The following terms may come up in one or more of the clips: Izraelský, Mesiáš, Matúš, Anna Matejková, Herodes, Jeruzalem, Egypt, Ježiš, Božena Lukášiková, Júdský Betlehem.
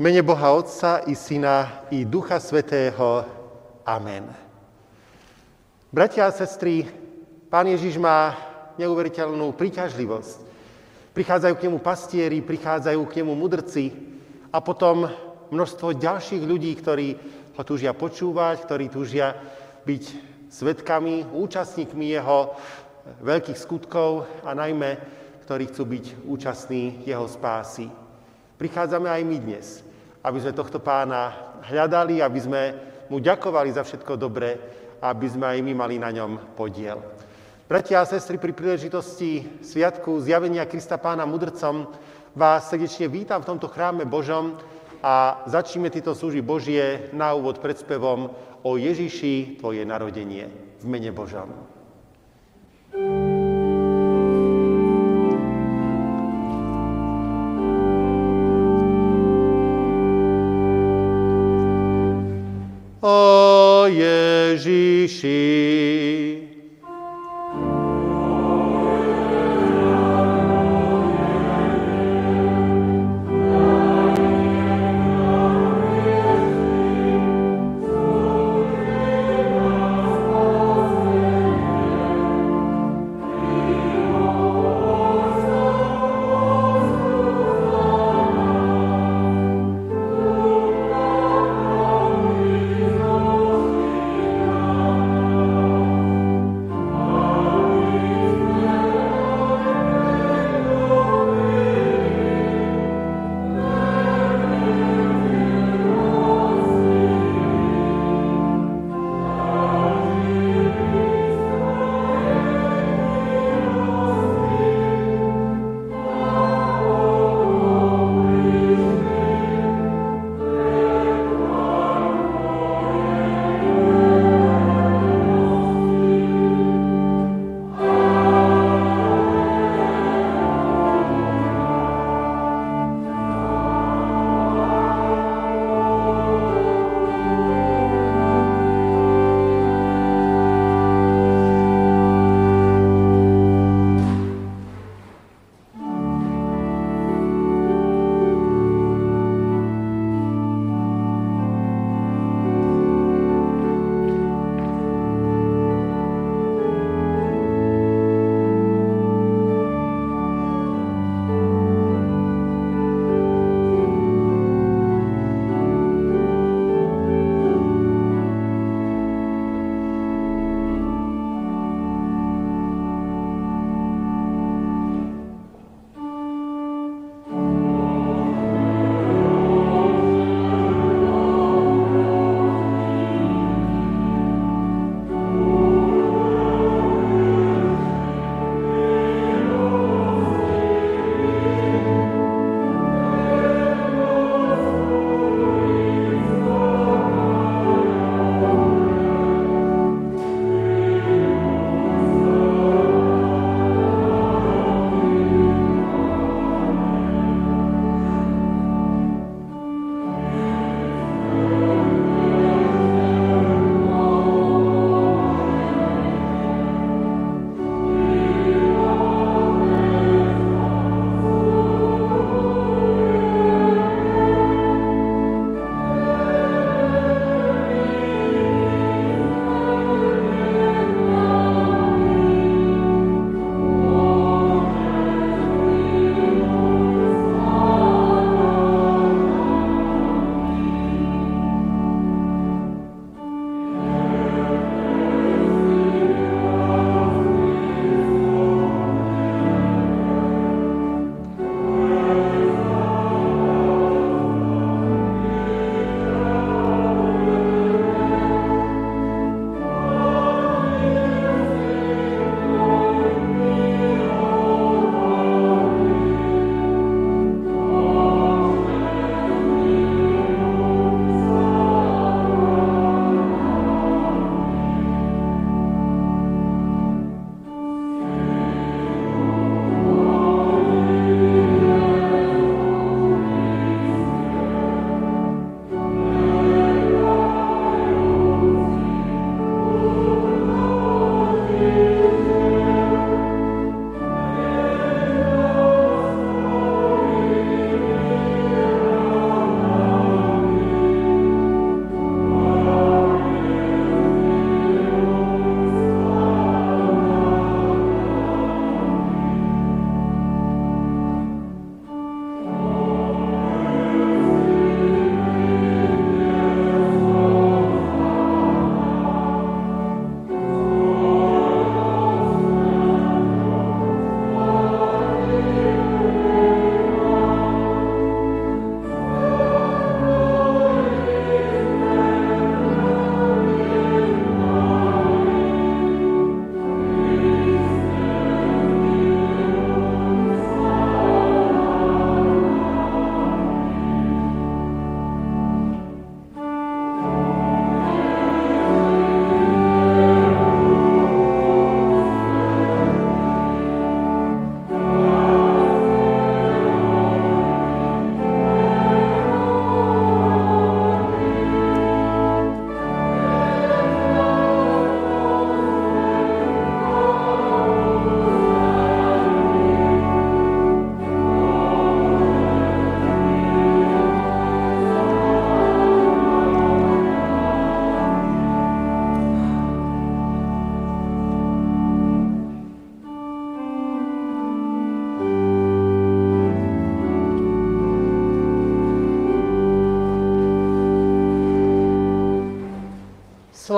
V mene Boha Otca i Syna i Ducha Svätého. Amen. Bratia a sestry, Pán Ježiš má neuveriteľnú príťažlivosť. Prichádzajú k nemu pastieri, prichádzajú k nemu mudrci a potom množstvo ďalších ľudí, ktorí ho túžia počúvať, ktorí túžia byť svedkami, účastníkmi jeho veľkých skutkov a najmä, ktorí chcú byť účastní jeho spásy. Prichádzame aj my dnes, aby sme tohto pána hľadali, aby sme mu ďakovali za všetko dobré, aby sme aj my mali na ňom podiel. Bratia a sestry, pri príležitosti Sviatku zjavenia Krista pána mudrcom vás srdečne vítam v tomto chráme Božom a začneme tieto služby Božie na úvod predspevom O Ježiši, tvoje narodenie, v mene Božom. O Ježiši,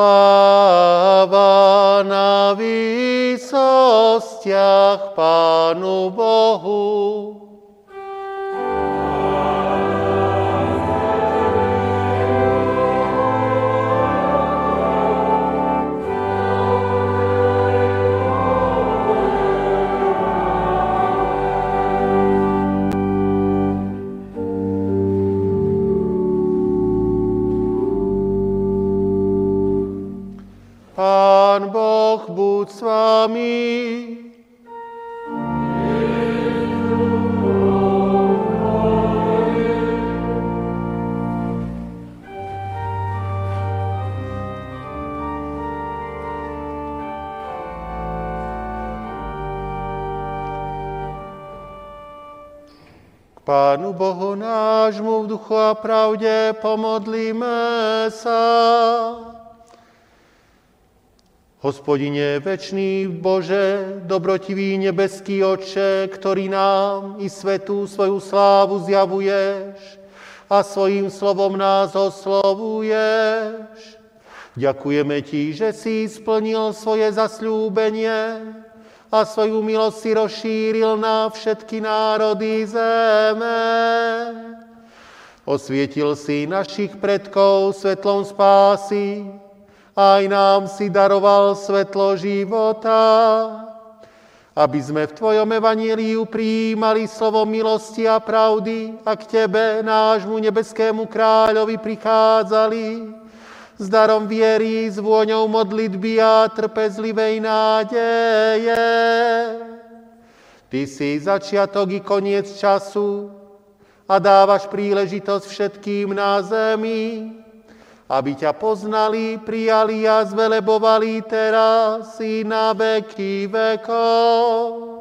Sláva na výsostiach Pánu Bohu. Pánu Bohu nášmu v duchu a pravde pomodlíme sa. Hospodine večný Bože, dobrotivý nebeský Otče, ktorý nám i svetu svoju slávu zjavuješ a svojím slovom nás oslovuješ, ďakujeme Ti, že si splnil svoje zasľúbenie a svoju milosť si rozšíril na všetky národy zeme. Osvietil si našich predkov svetlom spásy, aj nám si daroval svetlo života, aby sme v Tvojom evanjeliu prijímali slovo milosti a pravdy a k Tebe, nášmu nebeskému kráľovi, prichádzali s darom viery, s vôňou modlitby a trpezlivej nádeje. Ty si začiatok i koniec času a dávaš príležitosť všetkým na zemi, aby ťa poznali, prijali a zvelebovali teraz i na veky vekov.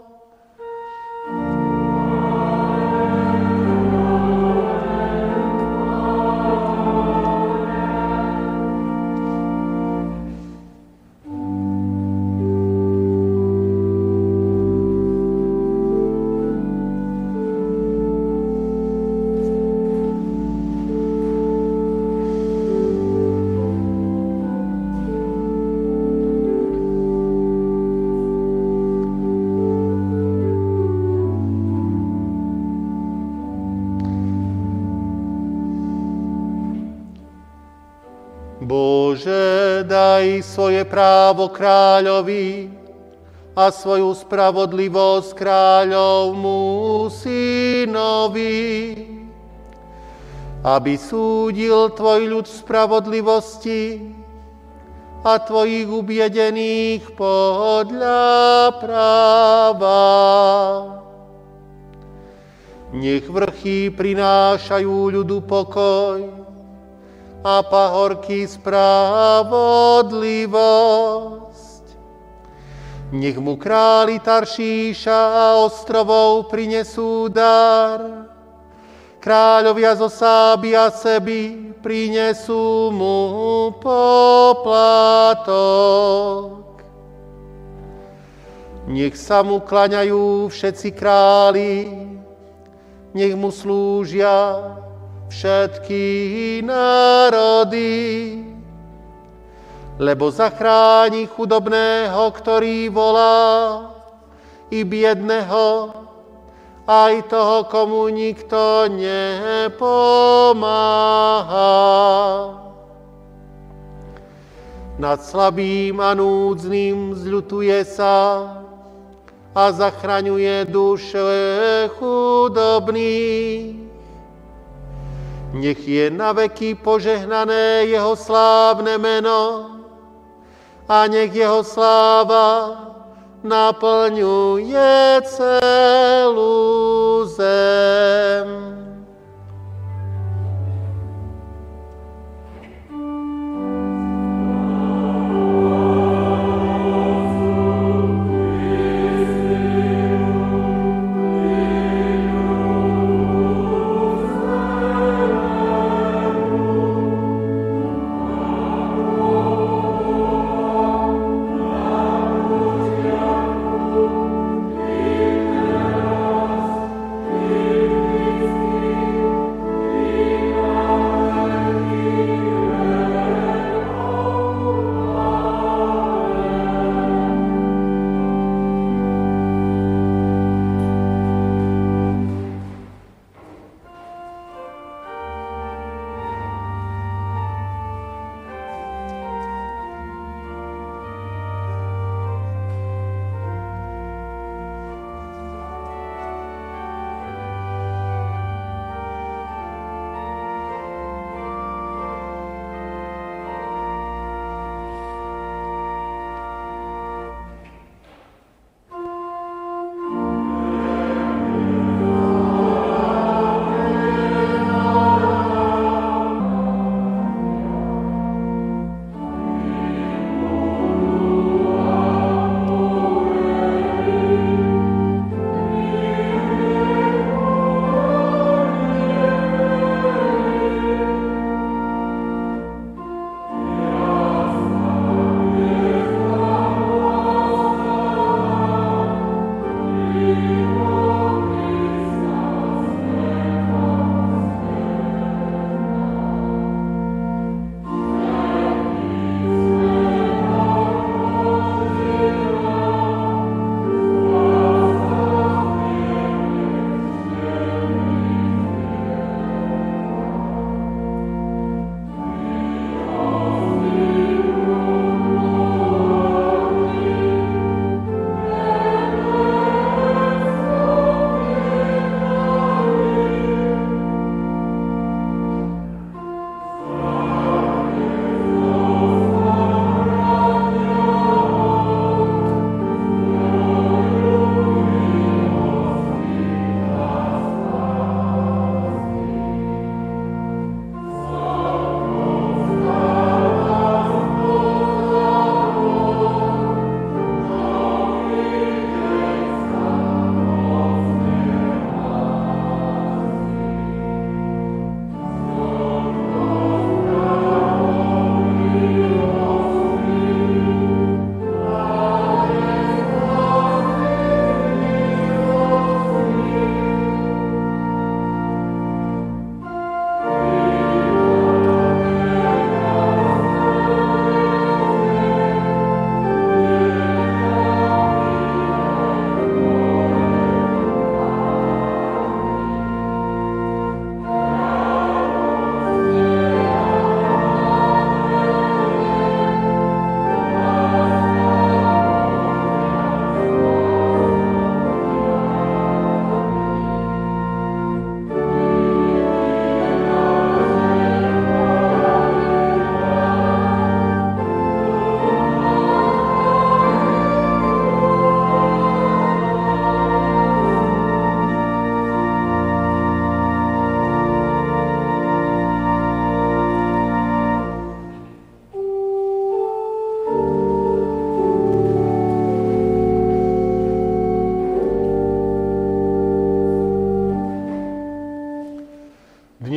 Bože, daj svoje právo kráľovi a svoju spravodlivosť kráľovmu synovi, aby súdil Tvoj ľud spravodlivosti a Tvojich ubiedených podľa práva. Nech vrchy prinášajú ľudu pokoj a pahorky spravodlivosť. Nech mu králi Taršíša a ostrovov prinesú dar, kráľovia zo Sáby a Seby prinesú mu poplatok. Nech sa mu klaňajú všetci králi, nech mu slúžia všetky národy, lebo zachráni chudobného, ktorý volá, i biedného, aj toho, komu nikto nepomáha. Nad slabým a núdznym zľutuje sa a zachraňuje duše chudobných. Nech je na veky požehnané jeho slávne meno a nech jeho sláva naplňuje celú zem.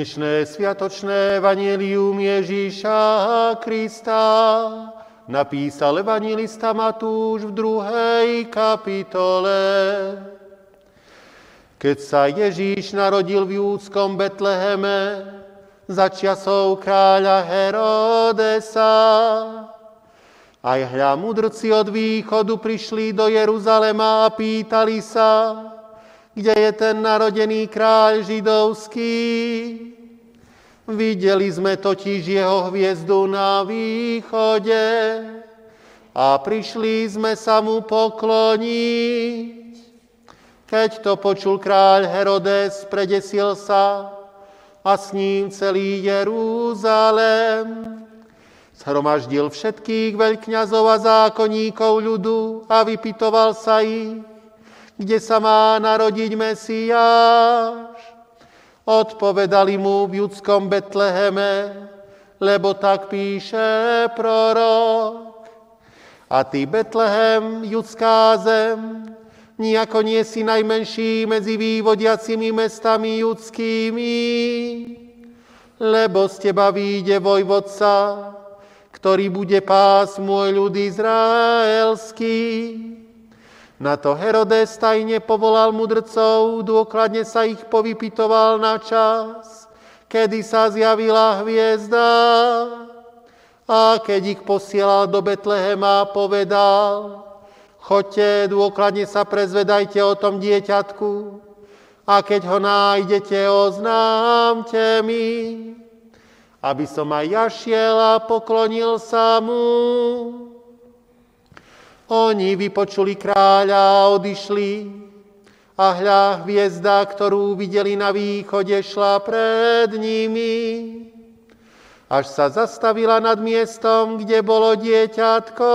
Dnešné sviatočné evanjelium Ježiša Krista napísal evanjelista Matúš v 2. kapitole. Keď sa Ježiš narodil v Júdskom Betleheme za časov kráľa Herodesa, aj hľa mudrci od východu prišli do Jeruzalema a pýtali sa, kde je ten narodený kráľ židovský. Videli sme totiž jeho hviezdu na východe a prišli sme sa mu pokloniť. Keď to počul kráľ Herodes, predesil sa a s ním celý Jeruzalem. Zhromaždil všetkých veľkňazov a zákonníkov ľudu a vypytoval sa ich, kde sa má narodiť Mesiáš. Odpovedali mu v Júdskom Betleheme, lebo tak píše prorok. A ty, Betlehem, judská zem, nijako nie si najmenší medzi vývodiacimi mestami judskými, lebo z teba vyjde vojvodca, ktorý bude pás môj ľud izraelský. Na to Herodes tajne povolal mudrcov, dôkladne sa ich povypytoval na čas, kedy sa zjavila hviezda. A keď ich posielal do Betlehema, povedal, choďte, dôkladne sa prezvedajte o tom dieťatku, a keď ho nájdete, oznámte mi, aby som aj ja šiel a poklonil sa mu. Oni vypočuli kráľa a odišli, a hľa hviezda, ktorú videli na východe, šla pred nimi, až sa zastavila nad miestom, kde bolo dieťatko.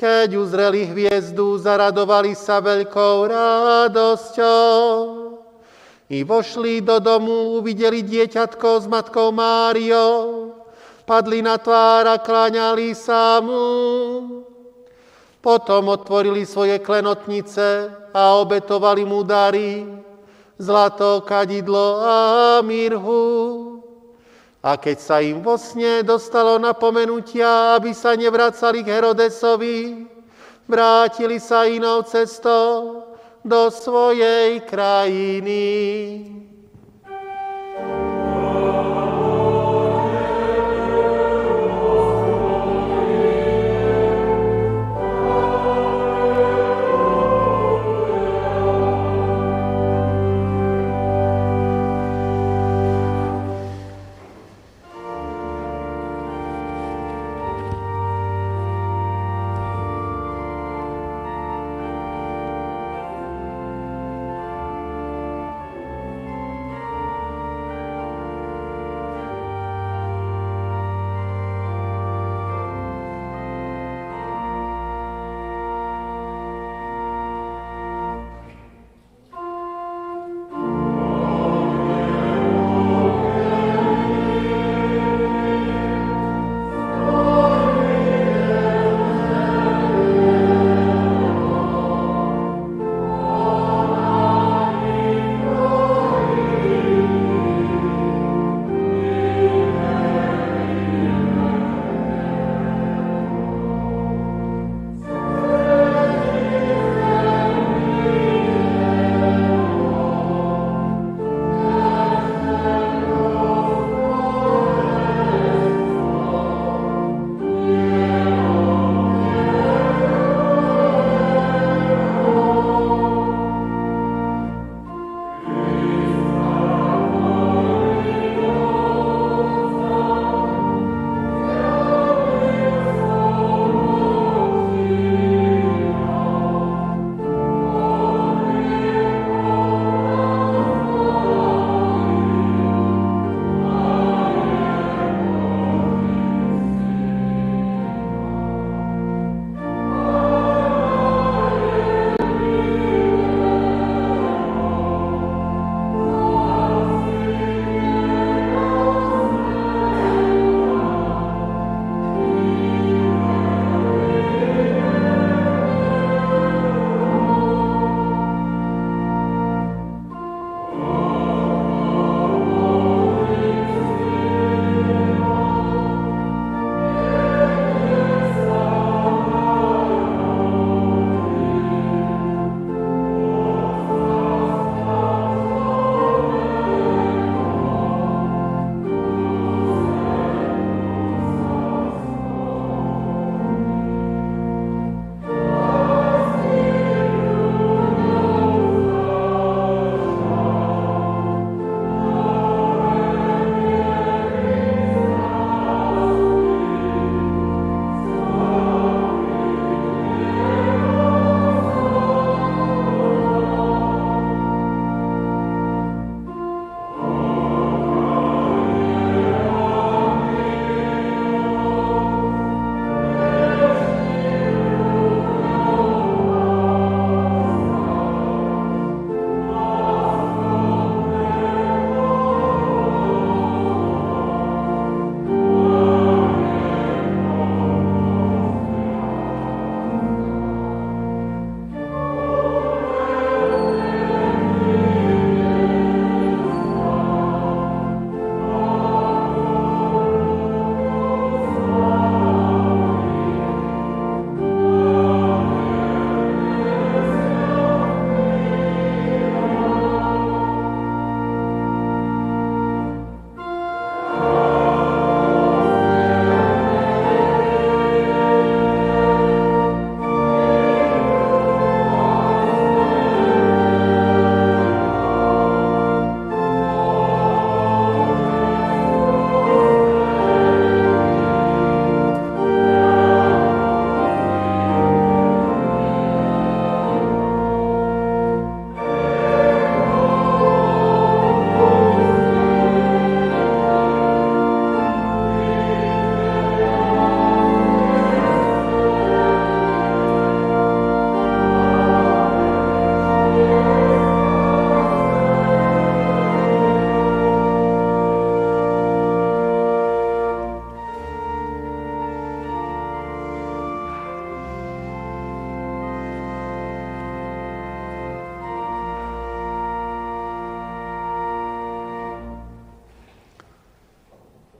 Keď uzreli hviezdu, zaradovali sa veľkou radosťou. I vošli do domu, uvideli dieťatko s matkou Máriou, padli na tvár a kláňali sa mu. Potom otvorili svoje klenotnice a obetovali mu dary, zlato, kadidlo a mirhu. A keď sa im vo sne dostalo napomenutia, aby sa nevracali k Herodesovi, vrátili sa inou cestou do svojej krajiny.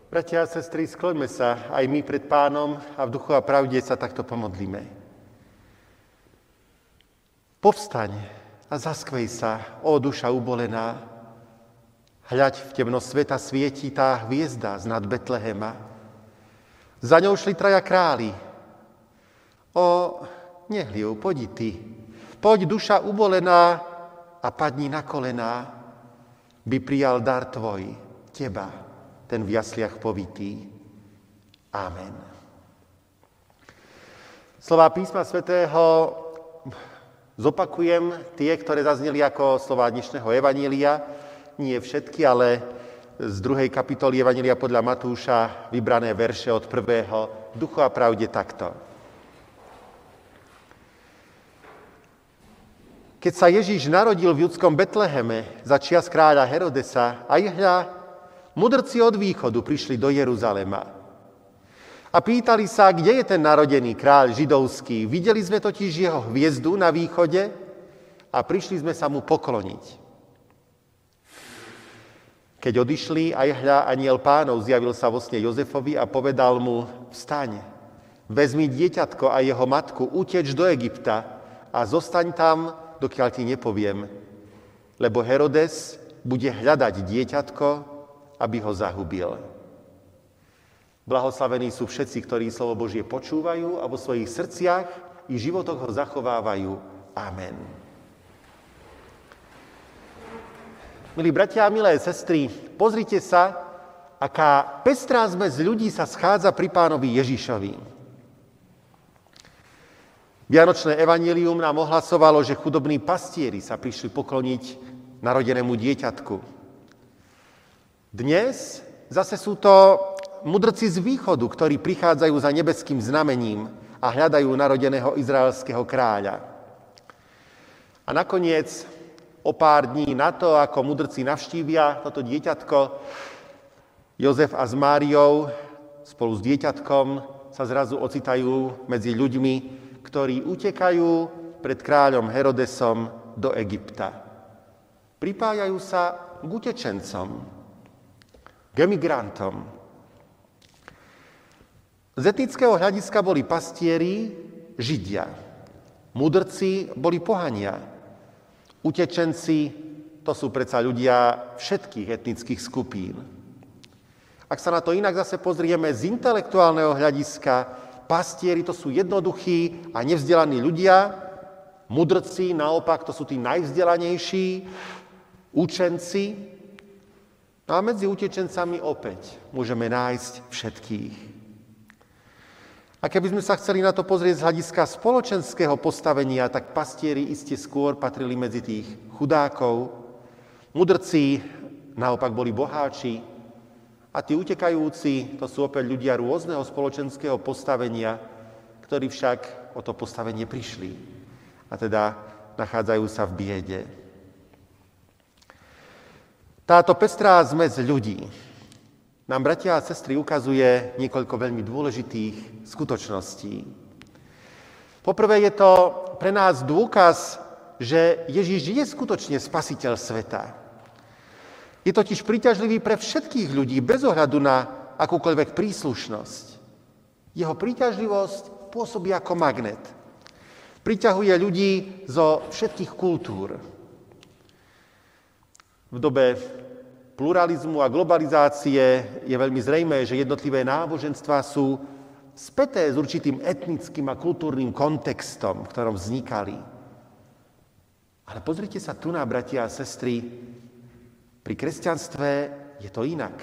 Bratia a sestry, skloňme sa aj my pred Pánom a v duchu a pravde sa takto pomodlíme. Povstaň a zaskvej sa, ó duša ubolená. Hľaď, v temnosť sveta svietí tá hviezda znad Betlehema. Za ňou šli traja králi. Ó, nehliv, podi ty. Poď, duša ubolená, a padni na kolená, by prijal dar tvoj, teba, ten v jasliach povitý. Amen. Slová písma svätého zopakujem tie, ktoré zazneli ako slová dnešného evanjelia. Nie všetky, ale z 2. kapitoly evanjelia podľa Matúša vybrané verše od 1. Duchu a pravde takto. Keď sa Ježiš narodil v Júdskom Betleheme za čias kráľa Herodesa, aj hľa, mudrci od východu prišli do Jeruzalema a pýtali sa, kde je ten narodený kráľ židovský. Videli sme totiž jeho hviezdu na východe a prišli sme sa mu pokloniť. Keď odišli, aj hľa, anjel Pánov zjavil sa vo sne Jozefovi a povedal mu, vstaň, vezmi dieťatko a jeho matku, uteč do Egypta a zostaň tam, dokiaľ ti nepoviem, lebo Herodes bude hľadať dieťatko, aby ho zahubil. Blahoslavení sú všetci, ktorí slovo Božie počúvajú a vo svojich srdciach i životoch ho zachovávajú. Amen. Milí bratia a milé sestry, pozrite sa, aká pestrá zmes ľudí sa schádza pri Pánovi Ježišovi. Vianočné evanjelium nám ohlasovalo, že chudobní pastieri sa prišli pokloniť narodenému dieťatku. Dnes zase sú to mudrci z východu, ktorí prichádzajú za nebeským znamením a hľadajú narodeného izraelského kráľa. A nakoniec, o pár dní na to, ako mudrci navštívia toto dieťatko, Jozef a s Máriou spolu s dieťatkom sa zrazu ocitajú medzi ľuďmi, ktorí utekajú pred kráľom Herodesom do Egypta. Pripájajú sa k utečencom, k emigrantom. Z etnického hľadiska boli pastieri Židia. Mudrci boli pohania. Utečenci, to sú predsa ľudia všetkých etnických skupín. Ak sa na to inak zase pozrieme z intelektuálneho hľadiska, pastieri to sú jednoduchí a nevzdelaní ľudia. Mudrci naopak to sú tí najvzdelanejší, učenci. No a medzi utečencami opäť môžeme nájsť všetkých. A keby sme sa chceli na to pozrieť z hľadiska spoločenského postavenia, tak pastieri iste skôr patrili medzi tých chudákov, mudrci naopak boli boháči a tí utekajúci, to sú opäť ľudia rôzneho spoločenského postavenia, ktorí však o to postavenie prišli a teda nachádzajú sa v biede. Táto pestrá zmes ľudí nám, bratia a sestry, ukazuje niekoľko veľmi dôležitých skutočností. Poprvé je to pre nás dôkaz, že Ježiš je skutočne spasiteľ sveta. Je totiž príťažlivý pre všetkých ľudí bez ohľadu na akúkoľvek príslušnosť. Jeho príťažlivosť pôsobí ako magnet. Priťahuje ľudí zo všetkých kultúr. V dobe pluralizmu a globalizácie je veľmi zrejmé, že jednotlivé náboženstvá sú späté s určitým etnickým a kultúrnym kontextom, v ktorom vznikali. Ale pozrite sa tu na, bratia a sestry, pri kresťanstve je to inak.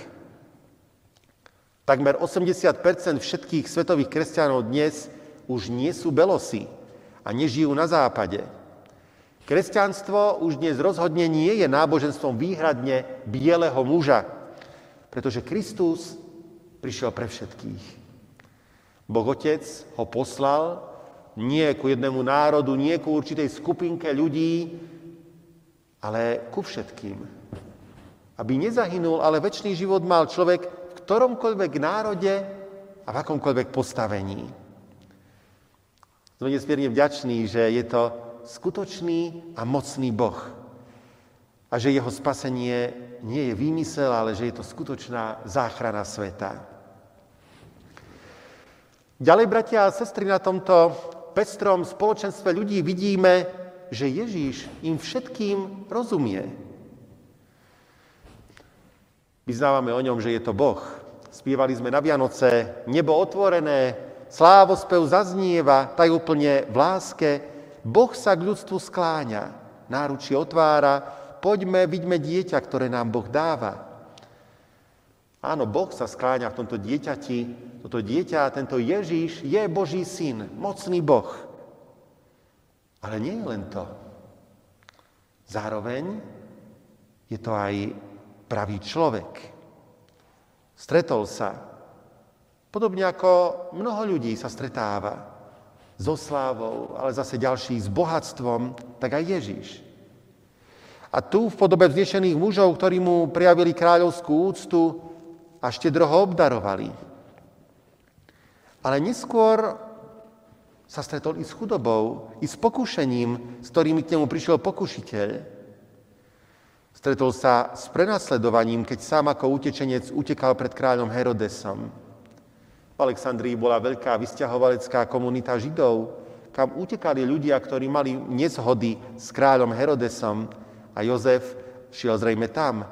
Takmer 80% všetkých svetových kresťanov dnes už nie sú belosi a nežijú na západe. Kresťanstvo už dnes rozhodne nie je náboženstvom výhradne bieleho muža, pretože Kristus prišiel pre všetkých. Boh Otec ho poslal nie ku jednému národu, nie ku určitej skupinke ľudí, ale ku všetkým. Aby nezahynul, ale večný život mal človek v ktoromkoľvek národe a v akomkoľvek postavení. Sme nesmierne vďační, že je to skutočný a mocný Boh. A a že jeho spasenie nie je výmysel, ale že je to skutočná záchrana sveta. Ďalej, bratia a sestry, na tomto pestrom spoločenstve ľudí vidíme, že Ježiš im všetkým rozumie. Vyznávame o ňom, že je to Boh. Spievali sme na Vianoce, nebo otvorené, slávospev zaznieva, tajúplne v láske, Boh sa k ľudstvu skláňa, náručie otvára, poďme, vidíme dieťa, ktoré nám Boh dáva. Áno, Boh sa skláňa v tomto dieťati. Toto dieťa, tento Ježiš je Boží syn, mocný Boh. Ale nie je len to. Zároveň je to aj pravý človek. Stretol sa. Podobne ako mnoho ľudí sa stretáva so slávou, ale zase ďalší s bohatstvom, tak aj Ježiš. A tu v podobe vznešených mužov, ktorí mu prijavili kráľovskú úctu a štedro ho obdarovali. Ale neskôr sa stretol i s chudobou, i s pokušením, s ktorými k nemu prišiel pokušiteľ. Stretol sa s prenasledovaním, keď sám ako utečenec utekal pred kráľom Herodesom. V Alexandrii bola veľká vysťahovalecká komunita Židov, kam utekali ľudia, ktorí mali nezhody s kráľom Herodesom, a Jozef šiel zrejme tam.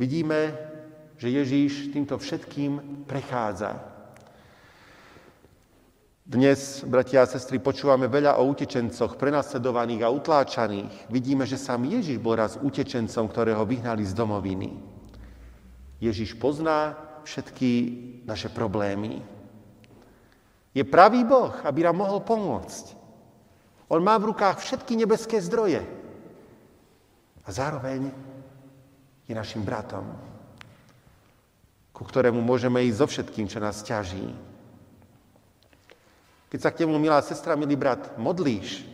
Vidíme, že Ježíš týmto všetkým prechádza. Dnes, bratia a sestry, počúvame veľa o utečencoch, prenasledovaných a utláčaných. Vidíme, že sám Ježíš bol raz utečencom, ktorého vyhnali z domoviny. Ježíš pozná všetky naše problémy. Je pravý Boh, aby nám mohol pomôcť. On má v rukách všetky nebeské zdroje. A zároveň je našim bratom, ku ktorému môžeme ísť so všetkým, čo nás ťaží. Keď sa k temu, milá sestra, milý brat, modlíš,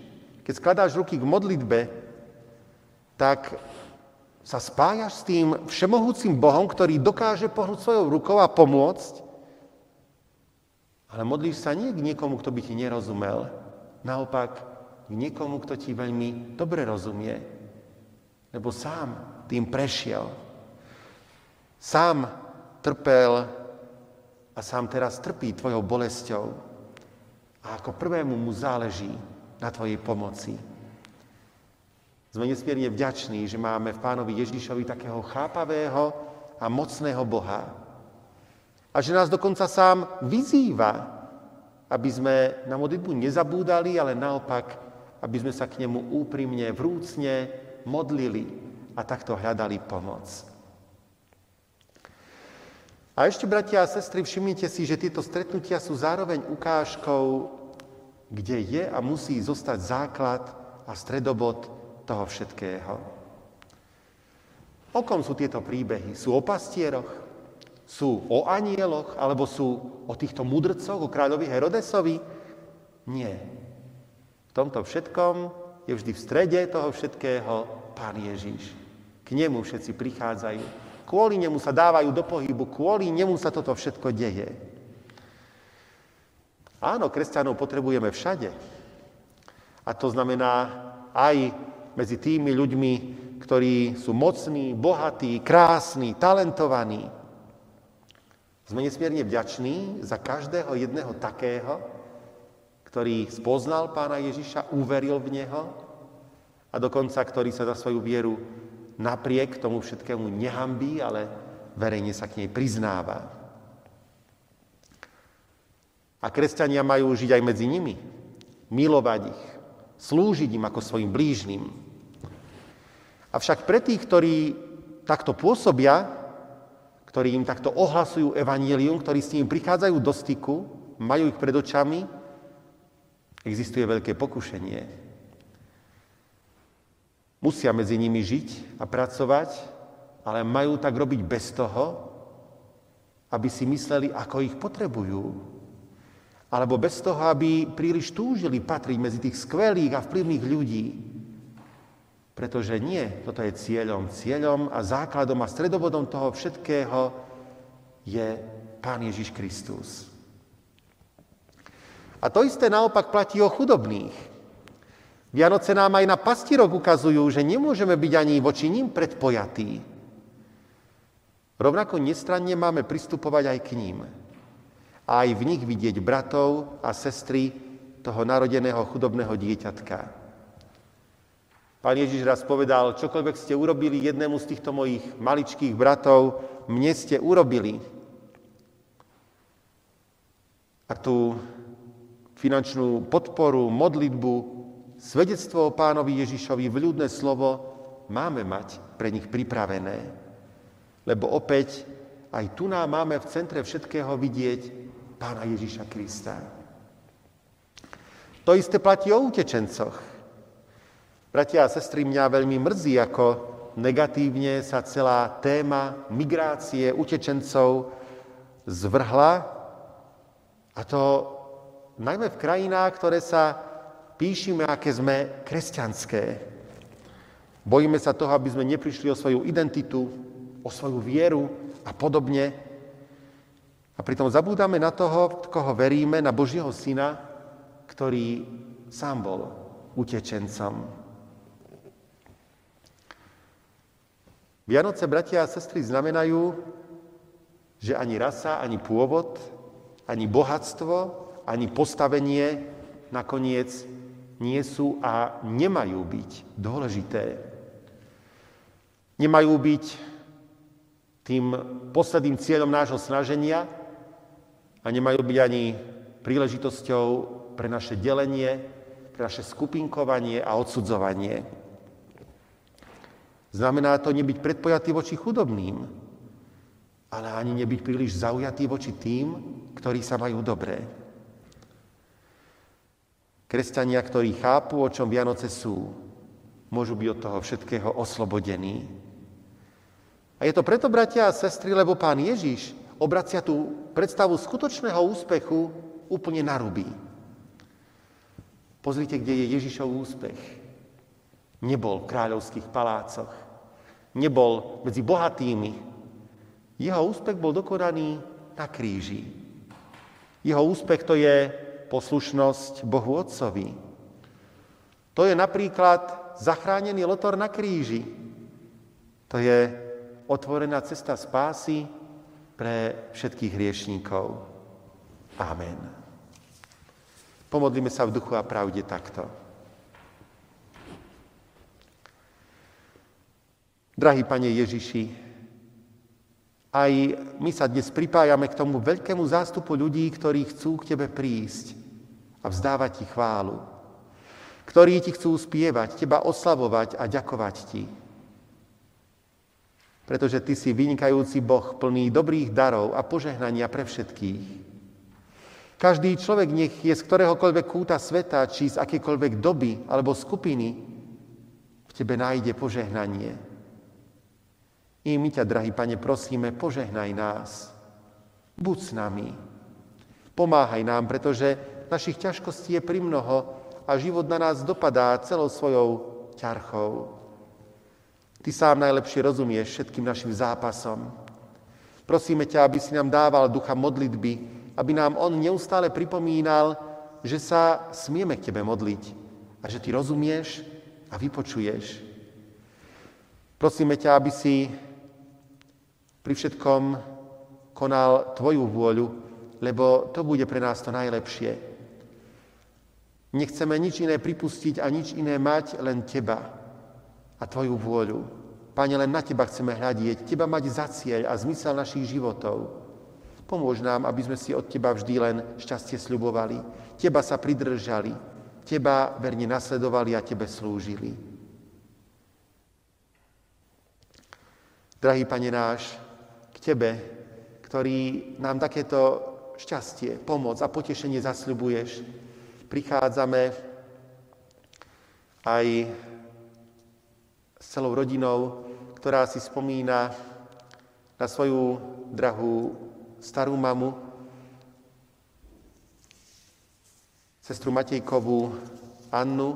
keď skladáš ruky k modlitbe, tak sa spájaš s tým všemohúcim Bohom, ktorý dokáže pohnúť svojou rukou a pomôcť, ale modlíš sa nie k niekomu, kto by ti nerozumel, naopak k niekomu, kto ti veľmi dobre rozumie, lebo sám tým prešiel. Sám trpel a sám teraz trpí tvojou bolesťou. A ako prvému mu záleží na tvojej pomoci. Sme nesmierne vďační, že máme v Pánovi Ježišovi takého chápavého a mocného Boha. A že nás dokonca sám vyzýva, aby sme na modlitbu nezabúdali, ale naopak, aby sme sa k nemu úprimne, vrúcne modlili a takto hľadali pomoc. A ešte, bratia a sestry, všimnite si, že tieto stretnutia sú zároveň ukážkou, kde je a musí zostať základ a stredobod toho všetkého. O kom sú tieto príbehy? Sú o pastieroch? Sú o anieloch? Alebo sú o týchto mudrcoch, o kráľovi Herodesovi? Nie. V tomto všetkom je vždy v strede toho všetkého Pán Ježiš. K nemu všetci prichádzajú. Kvôli nemu sa dávajú do pohybu, kvôli nemu sa toto všetko deje. Áno, kresťanov potrebujeme všade. A to znamená aj medzi tými ľuďmi, ktorí sú mocní, bohatí, krásni, talentovaní. Sme nesmierne vďační za každého jedného takého, ktorý spoznal Pána Ježiša, uveril v Neho a dokonca, ktorý sa za svoju vieru napriek tomu všetkému nehanbí, ale verejne sa k nej priznáva. A kresťania majú žiť aj medzi nimi, milovať ich, slúžiť im ako svojim blížnym. Avšak pre tých, ktorí takto pôsobia, ktorí im takto ohlasujú evanjelium, ktorí s nimi prichádzajú do styku, majú ich pred očami, existuje veľké pokušenie. Musia medzi nimi žiť a pracovať, ale majú tak robiť bez toho, aby si mysleli, ako ich potrebujú. Alebo bez toho, aby príliš túžili patriť medzi tých skvelých a vplyvných ľudí. Pretože nie, toto je cieľom. Cieľom a základom a stredobodom toho všetkého je Pán Ježiš Kristus. A to isté naopak platí o chudobných. Vianoce nám aj na pastierok ukazujú, že nemôžeme byť ani voči ním predpojatí. Rovnako nestranne máme pristupovať aj k ním. A aj v nich vidieť bratov a sestry toho narodeného chudobného dieťatka. Pán Ježiš raz povedal, čokoľvek ste urobili jednému z týchto mojich maličkých bratov, mne ste urobili. A tú finančnú podporu, modlitbu, svedectvo o Pánovi Ježišovi, vľúdne slovo máme mať pre nich pripravené. Lebo opäť aj tu nám máme v centre všetkého vidieť Pána Ježiša Krista. To isté platí o utečencoch. Bratia a sestry, mňa veľmi mrzí, ako negatívne sa celá téma migrácie utečencov zvrhla. A to najmä v krajinách, ktoré sa píšime, aké sme kresťanské. Bojíme sa toho, aby sme neprišli o svoju identitu, o svoju vieru a podobne. A pritom zabúdame na toho, koho veríme, na Božieho Syna, ktorý sám bol utečencom. Vianoce, bratia a sestry, znamenajú, že ani rasa, ani pôvod, ani bohatstvo, ani postavenie nakoniec nie sú a nemajú byť dôležité. Nemajú byť tým posledným cieľom nášho snaženia a nemajú byť ani príležitosťou pre naše delenie, pre naše skupinkovanie a odsudzovanie. Znamená to nebyť predpojatý voči chudobným, ale ani nebyť príliš zaujatý voči tým, ktorí sa majú dobré. Kresťania, ktorí chápu, o čom Vianoce sú, môžu byť od toho všetkého oslobodení. A je to preto, bratia a sestry, lebo Pán Ježiš obracia tú predstavu skutočného úspechu úplne na ruby. Pozrite, kde je Ježišov úspech. Nebol v kráľovských palácoch. Nebol medzi bohatými. Jeho úspech bol dokonaný na kríži. Jeho úspech to je poslušnosť Bohu Otcovi. To je napríklad zachránený lotor na kríži. To je otvorená cesta spásy pre všetkých hriešníkov. Amen. Pomodlíme sa v duchu a pravde takto. Drahý Pane Ježiši, aj my sa dnes pripájame k tomu veľkému zástupu ľudí, ktorí chcú k Tebe prísť a vzdávať Ti chválu. Ktorí Ti chcú spievať, Teba oslavovať a ďakovať Ti. Pretože Ty si vynikajúci Boh, plný dobrých darov a požehnania pre všetkých. Každý človek, nech je z ktoréhokoľvek kúta sveta, či z akékoľvek doby alebo skupiny, v Tebe nájde požehnanie. I my ťa, drahý Pane, prosíme, požehnaj nás. Buď s nami. Pomáhaj nám, pretože našich ťažkostí je primnoho a život na nás dopadá celou svojou ťarchou. Ty sám najlepšie rozumieš všetkým našim zápasom. Prosíme ťa, aby si nám dával ducha modlitby, aby nám on neustále pripomínal, že sa smieme k Tebe modliť a že Ty rozumieš a vypočuješ. Prosíme ťa, aby si pri všetkom konal Tvoju vôľu, lebo to bude pre nás to najlepšie. Nechceme nič iné pripustiť a nič iné mať, len Teba a Tvoju vôľu. Pane, len na Teba chceme hľadieť, Teba mať za cieľ a zmysel našich životov. Pomôž nám, aby sme si od Teba vždy len šťastie sľubovali, Teba sa pridržali, Teba verne nasledovali a Tebe slúžili. Drahý Pane náš, k Tebe, ktorý nám takéto šťastie, pomoc a potešenie zasľubuješ, prichádzame aj s celou rodinou, ktorá si spomína na svoju drahú starú mamu, sestru Matejkovú Annu,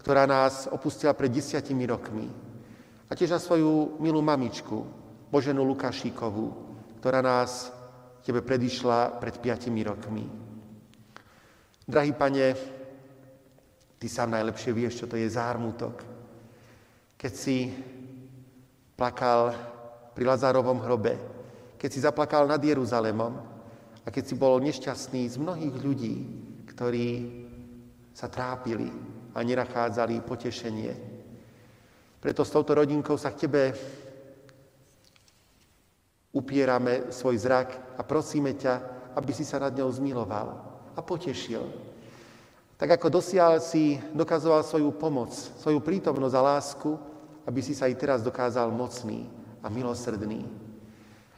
ktorá nás opustila pred 10 rokmi. A tiež na svoju milú mamičku, Boženu Lukášikovú, ktorá nás Tebe predišla pred 5 rokmi. Drahý Pane, Ty sám najlepšie vieš, čo to je zármutok. Keď si plakal pri Lazárovom hrobe, keď si zaplakal nad Jeruzalemom a keď si bol nešťastný z mnohých ľudí, ktorí sa trápili a nenachádzali potešenie. Preto s touto rodinkou sa k tebe upierame svoj zrak a prosíme ťa, aby si sa nad ňou zmiloval a potešil. Tak ako dosiaľ si dokazoval svoju pomoc, svoju prítomnosť a lásku, aby si sa i teraz dokázal mocný a milosrdný.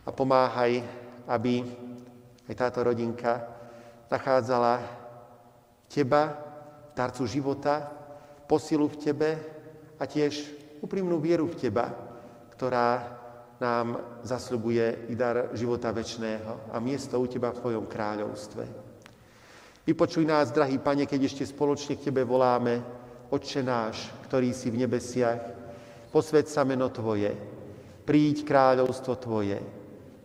A pomáhaj, aby aj táto rodinka nachádzala teba, darcu života, posilu v tebe a tiež úprimnú vieru v teba, ktorá nám zasľubuje i dar života večného a miesto u teba v tvojom kráľovstve. Vypočuj nás, drahý Pane, keď ešte spoločne k tebe voláme: Otče náš, ktorý si v nebesiach, posväť sa meno tvoje, príď kráľovstvo tvoje,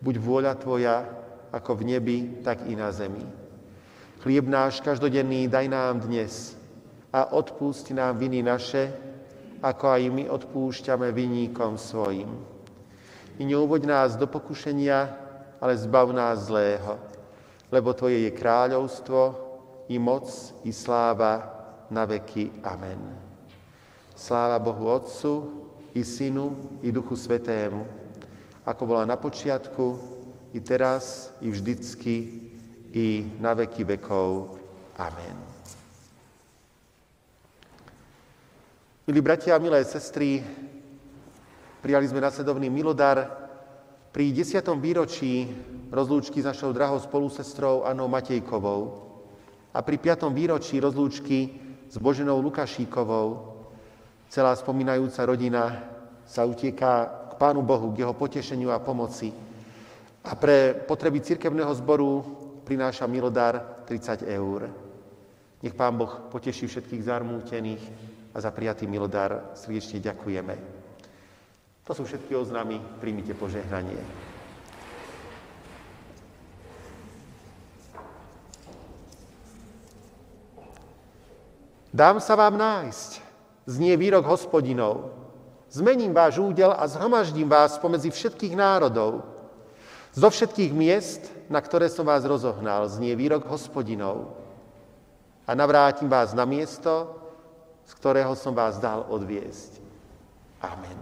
buď vôľa tvoja, ako v nebi, tak i na zemi. Chlieb náš každodenný daj nám dnes a odpúšť nám viny naše, ako aj my odpúšťame vinníkom svojim. I neuvoď nás do pokušenia, ale zbav nás zlého. Lebo tvoje je kráľovstvo, i moc, i sláva na veky. Amen. Sláva Bohu Otcu, i Synu, i Duchu Svätému, ako bola na počiatku, i teraz, i vždycky, i na veky vekov. Amen. Milí bratia a milé sestry, prijali sme nasledovný milodar pri 10. výročí rozlúčky s našou drahou spolusestrou Annou Matejkovou a pri 5. výročí rozlúčky s Boženou Lukášikovou. Celá spomínajúca rodina sa utieká k Pánu Bohu, k jeho potešeniu a pomoci. A pre potreby cirkevného zboru prináša milodar 30 €. Nech Pán Boh poteší všetkých zarmútených a za prijatý milodar srdečne ďakujeme. To sú všetky oznámy, príjmite požehnanie. Dám sa vám nájsť, znie výrok Hospodinov. Zmením váš údel a zhromaždím vás pomedzi všetkých národov. Zo všetkých miest, na ktoré som vás rozohnal, znie výrok Hospodinov. A navrátim vás na miesto, z ktorého som vás dal odviesť. Amen.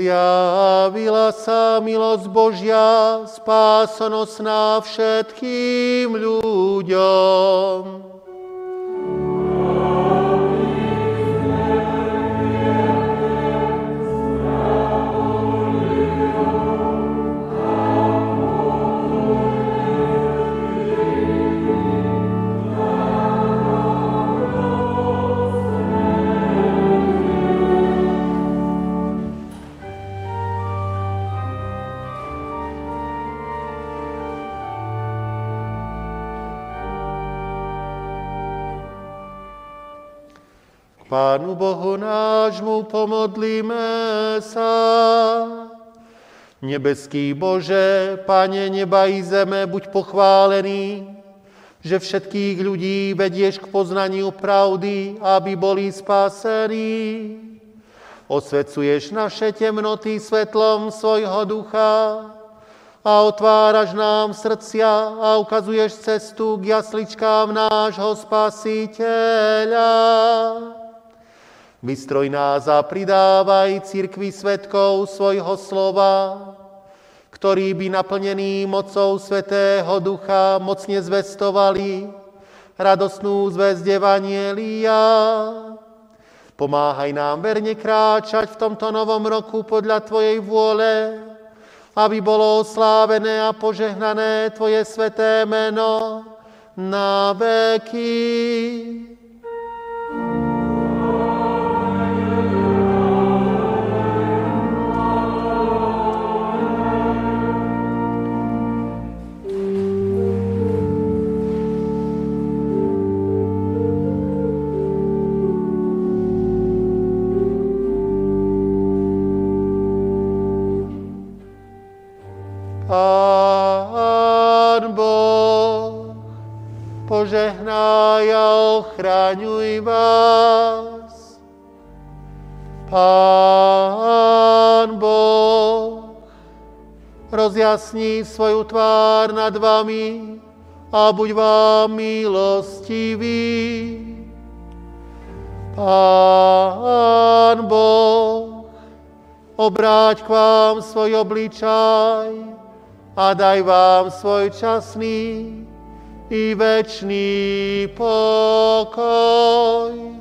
Zjavila sa milosť Božia, spásonosná všetkým ľuďom. Aby sme vierni, Pánu Bohu nášmu pomodlíme sa. Nebeský Bože, Pane neba i zeme, buď pochválený, že všetkých ľudí vedieš k poznaniu pravdy, aby boli spasení. Osvecuješ naše temnoty svetlom svojho ducha a otváraš nám srdcia a ukazuješ cestu k jasličkám nášho Spasiteľa. Vystroj nás a pridávaj cirkvi svedkov svojho slova, ktorí by naplnení mocou Svätého Ducha mocne zvestovali radosnú zvesť Evanjelia. Pomáhaj nám verne kráčať v tomto novom roku podľa Tvojej vôle, aby bolo oslávené a požehnané Tvoje sväté meno na veky. Pán Boh, požehnaj a ochraňuj vás. Pán Boh, rozjasni svoju tvár nad vami a buď vám milostivý. Pán Boh, obráť k vám svoj obličaj a daj vám svoj časný i večný pokoj.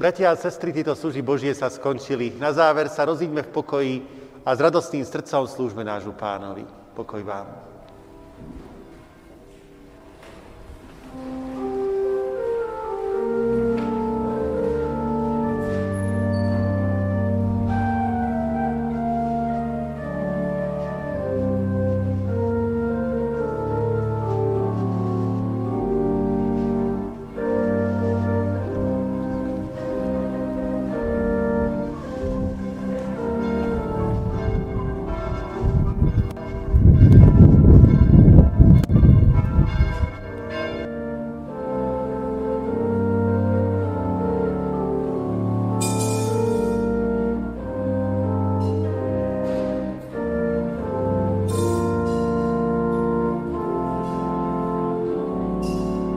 Bratia a sestry, títo služby Božie sa skončili. Na záver sa rozíďme v pokoji a s radostným srdcom slúžme nášmu Pánovi. Pokoj vám.